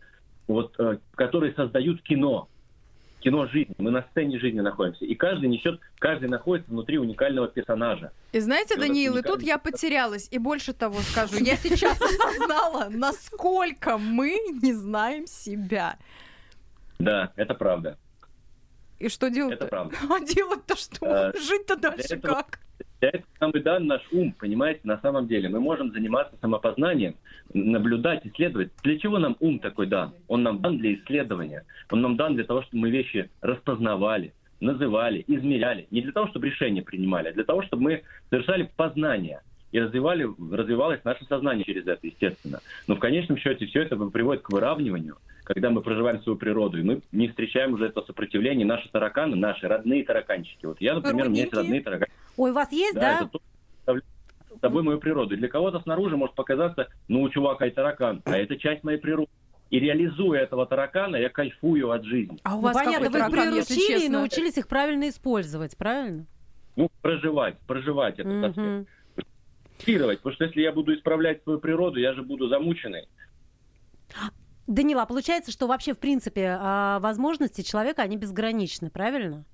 которые создают кино. Кино жизни. Мы на сцене жизни находимся. И каждый находится внутри уникального персонажа. И знаете, Даниил, и тут я потерялась. И больше того скажу. Я сейчас осознала, насколько мы не знаем себя. Да, это правда. И что делать-то? Это правда. А делать-то что? Жить-то дальше как? Для этого нам и дан наш ум, понимаете, на самом деле. Мы можем заниматься самопознанием, наблюдать, исследовать. Для чего нам ум такой дан? Он нам дан для исследования. Он нам дан для того, чтобы мы вещи распознавали, называли, измеряли. Не для того, чтобы решения принимали, а для того, чтобы мы совершали познание. И развивалось наше сознание через это, естественно. Но в конечном счете все это приводит к выравниванию, когда мы проживаем свою природу, и мы не встречаем уже это сопротивление. Наши тараканы, наши родные тараканчики. Вот я, например, у меня есть родные тараканчики. Ой, у вас есть, да? Это то, что представляет собой мою природу. И для кого-то снаружи может показаться, у чувака и таракан, а это часть моей природы. И реализуя этого таракана, я кайфую от жизни. А у вас понятно, вы приручили и научились их правильно использовать, правильно? Проживать это совсем. Потому что если я буду исправлять свою природу, я же буду замученный. Данила, получается, что вообще, в принципе, возможности человека, они безграничны, правильно?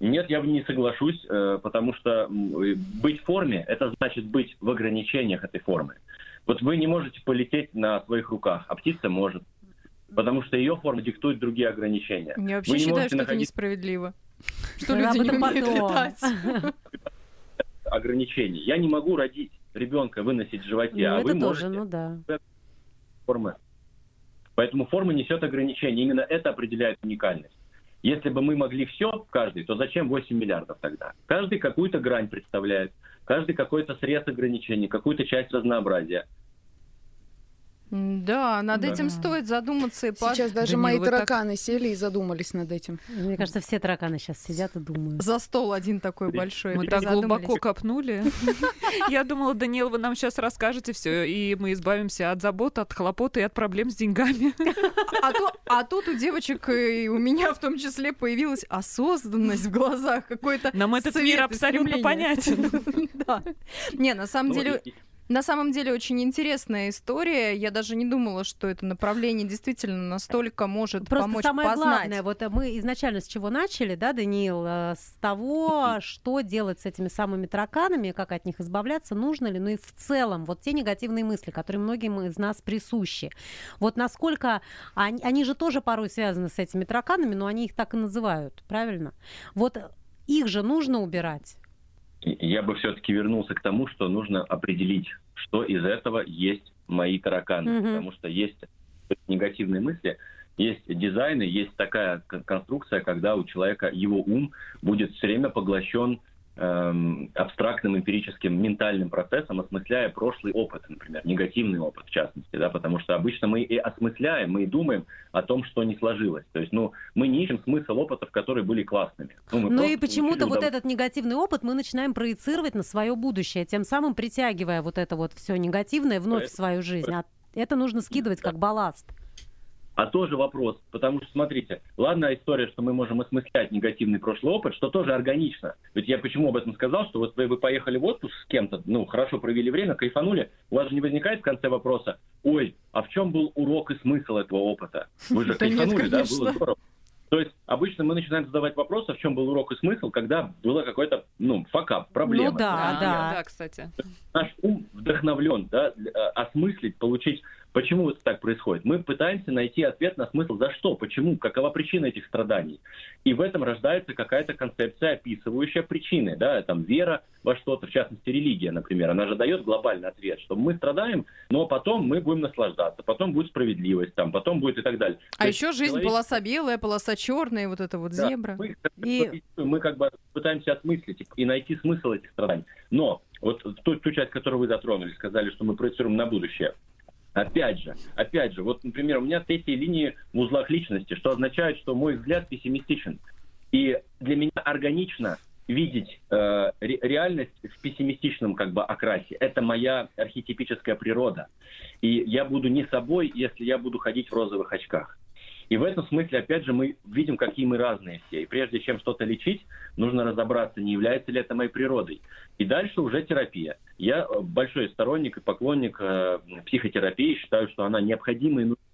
Нет, я не соглашусь, потому что быть в форме, это значит быть в ограничениях этой формы. Вот вы не можете полететь на своих руках, а птица может, потому что ее форма диктует другие ограничения. Я вообще считаю, что это несправедливо, что люди не умеют летать. Ограничений. Я не могу родить ребенка, выносить в животе, а вы можете. Формы. Поэтому форма несет ограничения. Именно это определяет уникальность. Если бы мы могли все, каждый, то зачем 8 миллиардов тогда? Каждый какую-то грань представляет, каждый какой-то срез ограничений, какую-то часть разнообразия. Да, над этим стоит задуматься. И сейчас даже мои тараканы сели и задумались над этим. Мне кажется, все тараканы сейчас сидят и думают. За стол один такой большой. Мы так глубоко копнули. Я думала, Даниил, вы нам сейчас расскажете все, и мы избавимся от забот, от хлопот и от проблем с деньгами. А тут у девочек, и у меня в том числе, появилась осознанность в глазах. Нам этот мир абсолютно понятен. Да. Не, на самом деле... На самом деле очень интересная история. Я даже не думала, что это направление действительно настолько может просто помочь познать. Просто самое главное, вот мы изначально с чего начали, да, Даниил, с того, что делать с этими самыми тараканами, как от них избавляться, нужно ли, ну и в целом вот те негативные мысли, которые многим из нас присущи. Вот насколько они же тоже порой связаны с этими тараканами, но они их так и называют, правильно? Вот их же нужно убирать. Я бы все-таки вернулся к тому, что нужно определить, что из этого есть мои тараканы. Mm-hmm. Потому что есть негативные мысли, есть дизайны, есть такая конструкция, когда у человека его ум будет все время поглощен абстрактным, эмпирическим, ментальным процессом, осмысляя прошлый опыт, например, негативный опыт в частности, да, потому что обычно мы и осмысляем, мы и думаем о том, что не сложилось. То есть, ну, мы не ищем смысл опытов, которые были классными. Ну и почему-то вот этот негативный опыт мы начинаем проецировать на свое будущее, тем самым притягивая вот это вот все негативное вновь в свою жизнь. А это нужно скидывать как балласт. А тоже вопрос, потому что, смотрите, ладно история, что мы можем осмыслять негативный прошлый опыт, что тоже органично. Ведь я почему об этом сказал, что вот вы поехали в отпуск с кем-то, ну, хорошо провели время, кайфанули, у вас же не возникает в конце вопроса, ой, а в чем был урок и смысл этого опыта? Вы же кайфанули, да, было здорово. То есть обычно мы начинаем задавать вопрос, в чем был урок и смысл, когда было какой-то, ну, факап, проблема. Ну да, кстати. Наш ум вдохновлен, да, осмыслить, получить, почему это так происходит. Мы пытаемся найти ответ на смысл, за что, почему, какова причина этих страданий. И в этом рождается какая-то концепция, описывающая причины, да, там вера во что-то, в частности религия, например, она же дает глобальный ответ, что мы страдаем, но потом мы будем наслаждаться, потом будет справедливость, там, потом будет и так далее. А еще жизнь полоса белая, полоса черная, вот эта вот зебра. Да, мы как бы пытаемся осмыслить и найти смысл этих страданий. Но вот ту часть, которую вы затронули, сказали, что мы проецируем на будущее. Опять же, вот, например, у меня третья линия в узлах личности, что означает, что мой взгляд пессимистичен. И для меня органично видеть реальность в пессимистичном как бы окрасе. Это моя архетипическая природа. И я буду не собой, если я буду ходить в розовых очках. И в этом смысле, опять же, мы видим, какие мы разные все. И прежде чем что-то лечить, нужно разобраться, не является ли это моей природой. И дальше уже терапия. Я большой сторонник и поклонник психотерапии, считаю, что она необходима и нужна.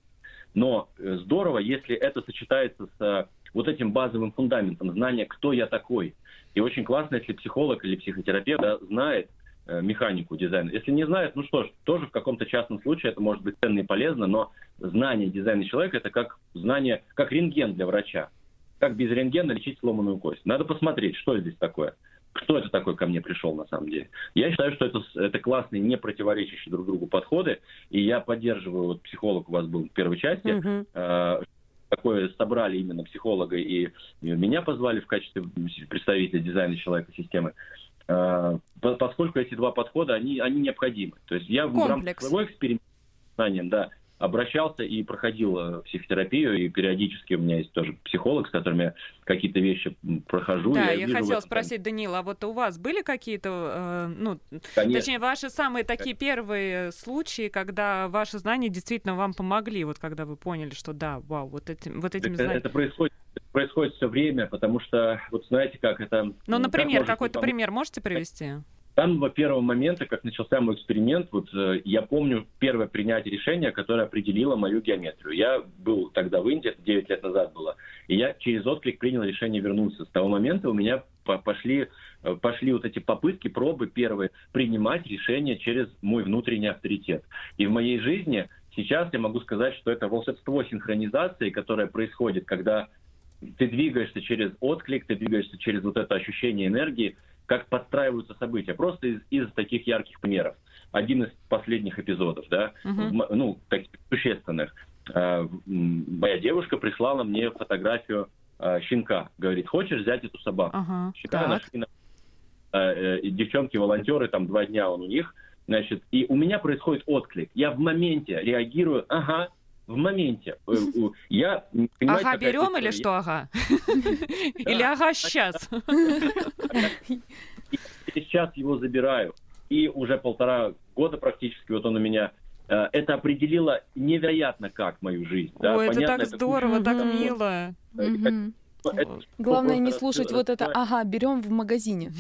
Но здорово, если это сочетается с вот этим базовым фундаментом, знания, кто я такой. И очень классно, если психолог или психотерапевт знает механику дизайна. Если не знает, ну что ж, тоже в каком-то частном случае это может быть ценно и полезно, но знание дизайна человека — это как знание, как рентген для врача. Как без рентгена лечить сломанную кость. Надо посмотреть, что здесь такое. Кто это такой ко мне пришел на самом деле? Я считаю, что это классные, не противоречащие друг другу подходы, и я поддерживаю, вот психолог у вас был в первой части, такое собрали именно психолога, и меня позвали в качестве представителя дизайна человека системы. Поскольку эти два подхода, они необходимы. То есть я в рамках своего эксперимента да, обращался и проходил психотерапию, и периодически у меня есть тоже психолог, с которым я какие-то вещи прохожу. Да, я хотела спросить, Даниил, а вот у вас были какие-то, точнее, ваши самые такие первые случаи, когда ваши знания действительно вам помогли, вот когда вы поняли, что да, вау, вот этими знаниями... Это происходит все время, потому что, вот знаете, как это... Ну, например, какой-то пример можете привести? С самого первого момента, как начался мой эксперимент, вот я помню первое принятие решения, которое определило мою геометрию. Я был тогда в Индии, это 9 лет назад было, и я через отклик принял решение вернуться. С того момента у меня пошли вот эти попытки, пробы первые, принимать решения через мой внутренний авторитет. И в моей жизни сейчас я могу сказать, что это волшебство синхронизации, которое происходит, когда... Ты двигаешься через отклик, ты двигаешься через вот это ощущение энергии, как подстраиваются события. Просто из таких ярких примеров. Один из последних эпизодов, да, ну, таких существенных. Моя девушка прислала мне фотографию щенка. Говорит, хочешь взять эту собаку? Щенка нашли девчонки-волонтеры, там 2 дня он у них. Значит, и у меня происходит отклик. Я в моменте реагирую, в моменте. Я, понимаете, берем или что, Или сейчас? Сейчас его забираю. И уже 1,5 года практически, вот он у меня. Это определило невероятно как мою жизнь. Ой, это так здорово, так мило. Главное не слушать вот это, берем в магазине.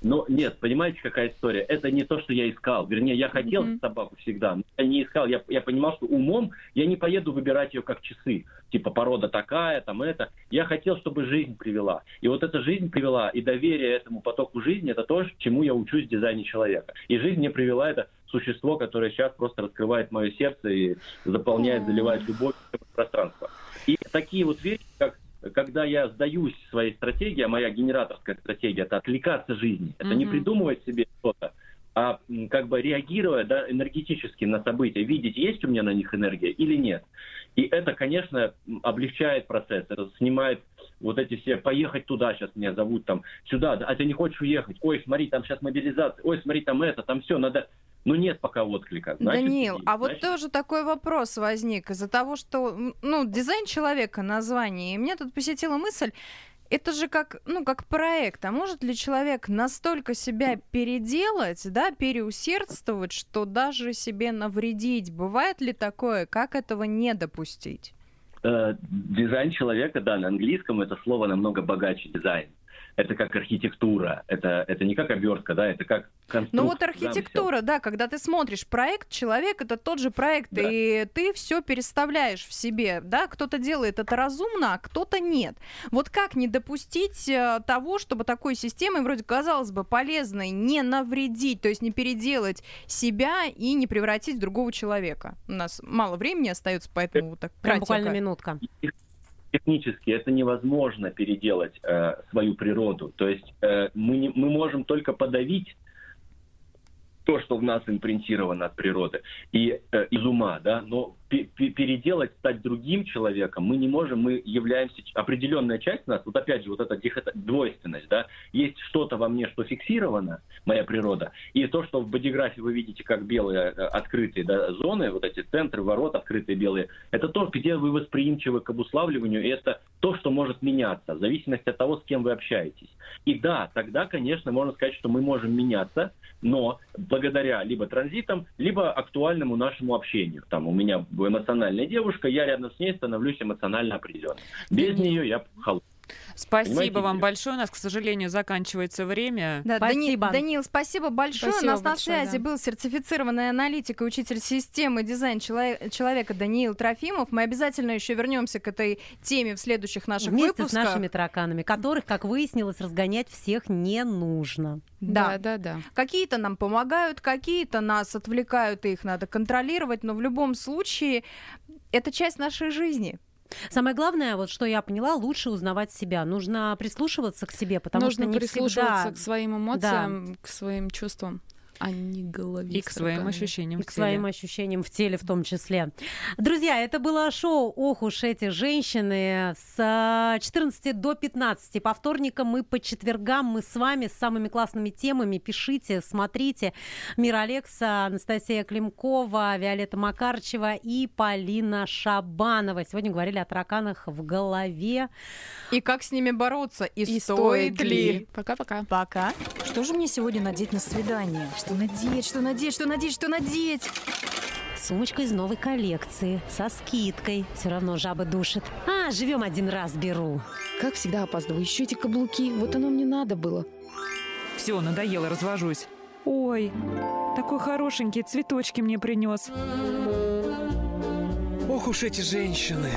Но нет, понимаете, какая история? Это не то, что я искал. Вернее, я хотел собаку всегда, но я не искал. Я понимал, что умом я не поеду выбирать ее как часы. Типа порода такая, там это. Я хотел, чтобы жизнь привела. И вот эта жизнь привела, и доверие этому потоку жизни, это то, чему я учусь в дизайне человека. И жизнь мне привела это существо, которое сейчас просто раскрывает мое сердце и заполняет, заливает любовь в пространство. И такие вот вещи, как когда я сдаюсь своей стратегии, моя генераторская стратегия, это отвлекаться жизни, это не придумывать себе что-то, а как бы реагируя, да, энергетически на события, видеть, есть у меня на них энергия или нет. И это, конечно, облегчает процесс, это снимает вот эти все «поехать туда, сейчас меня зовут, там сюда, а ты не хочешь уехать, ой, смотри, там сейчас мобилизация, ой, смотри, там это, там все, надо...» Ну, нет пока отклика. Значит, Даниил, есть, а значит... вот тоже такой вопрос возник из-за того, что, ну, дизайн человека, название, и меня тут посетила мысль, это же как, ну, как проект, а может ли человек настолько себя переделать, да, переусердствовать, что даже себе навредить? Бывает ли такое? Как этого не допустить? Дизайн человека, да, на английском это слово намного богаче дизайн. Это как архитектура, это не как обертка, да, это как конструкция. Ну вот архитектура, да, когда ты смотришь проект, человек — это тот же проект, да. И ты все переставляешь в себе, да, кто-то делает это разумно, а кто-то нет. Вот как не допустить того, чтобы такой системой, вроде, казалось бы, полезной, не навредить, то есть не переделать себя и не превратить в другого человека? У нас мало времени остается, поэтому вот так кратенько. Буквально минутка. Технически это невозможно переделать свою природу. То есть мы можем только подавить то, что в нас импринтировано от природы и из ума, да, но переделать, стать другим человеком мы не можем, мы являемся, определенная часть нас, вот опять же, вот эта двойственность, да, есть что-то во мне, что фиксировано, моя природа, и то, что в бодиграфе вы видите, как белые открытые, да, зоны, вот эти центры, ворот открытые белые, это то, где вы восприимчивы к обуславливанию, и это то, что может меняться, в зависимости от того, с кем вы общаетесь. И да, тогда, конечно, можно сказать, что мы можем меняться, но благодаря либо транзитам, либо актуальному нашему общению. Там у меня эмоциональная девушка, я рядом с ней становлюсь эмоционально определенным. Без нее я холодный. Спасибо, понимаете, вам большое. У нас, к сожалению, заканчивается время. Да, спасибо. Даниил, спасибо большое. Спасибо. У нас большое, на связи был сертифицированный аналитик и учитель системы дизайн человека Даниил Трофимов. Мы обязательно еще вернемся к этой теме в следующих наших выпусках. С нашими тараканами, которых, как выяснилось, разгонять всех не нужно. Да, да, да, да. Какие-то нам помогают, какие-то нас отвлекают, и их надо контролировать. Но в любом случае, это часть нашей жизни. Самое главное, вот что я поняла, лучше узнавать себя. Нужно прислушиваться к себе, потому что не прислушиваться всегда... к своим эмоциям, да, к своим чувствам, а не голове. И к своим ощущениям в теле. И к своим ощущениям в теле в том числе. Друзья, это было шоу «Ох уж эти женщины» с 14 до 15. По вторникам и по четвергам мы с вами с самыми классными темами. Пишите, смотрите. Мира Алекса, Анастасия Климкова, Виолетта Макарчева и Полина Шабанова. Сегодня говорили о тараканах в голове. И как с ними бороться, и стоит ли. Пока-пока. Пока. Что же мне сегодня надеть на свидание? Что надеть? Сумочка из новой коллекции, со скидкой. Все равно жаба душит. А, живем один раз, беру. Как всегда опаздываю. Еще эти каблуки. Вот оно мне надо было. Все, надоело, развожусь. Ой, такой хорошенький, цветочки мне принес. Ох уж эти женщины.